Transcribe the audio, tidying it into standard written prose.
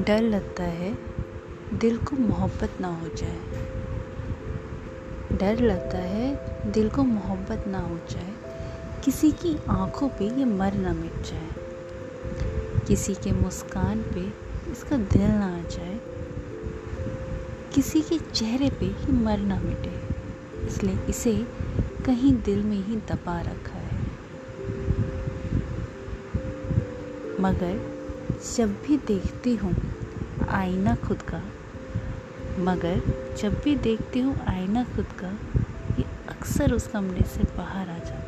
डर लगता है दिल को मोहब्बत ना हो जाए। डर लगता है दिल को मोहब्बत ना हो जाए, किसी की आंखों पे ये मर ना मिट जाए, किसी के मुस्कान पे इसका दिल ना आ जाए, किसी के चेहरे पे ये मर ना मिटे, इसलिए इसे कहीं दिल में ही दबा रखा है। मगर जब भी देखती हूँ आईना खुद का, ये अक्सर उस कमरे से बाहर आ जाता है।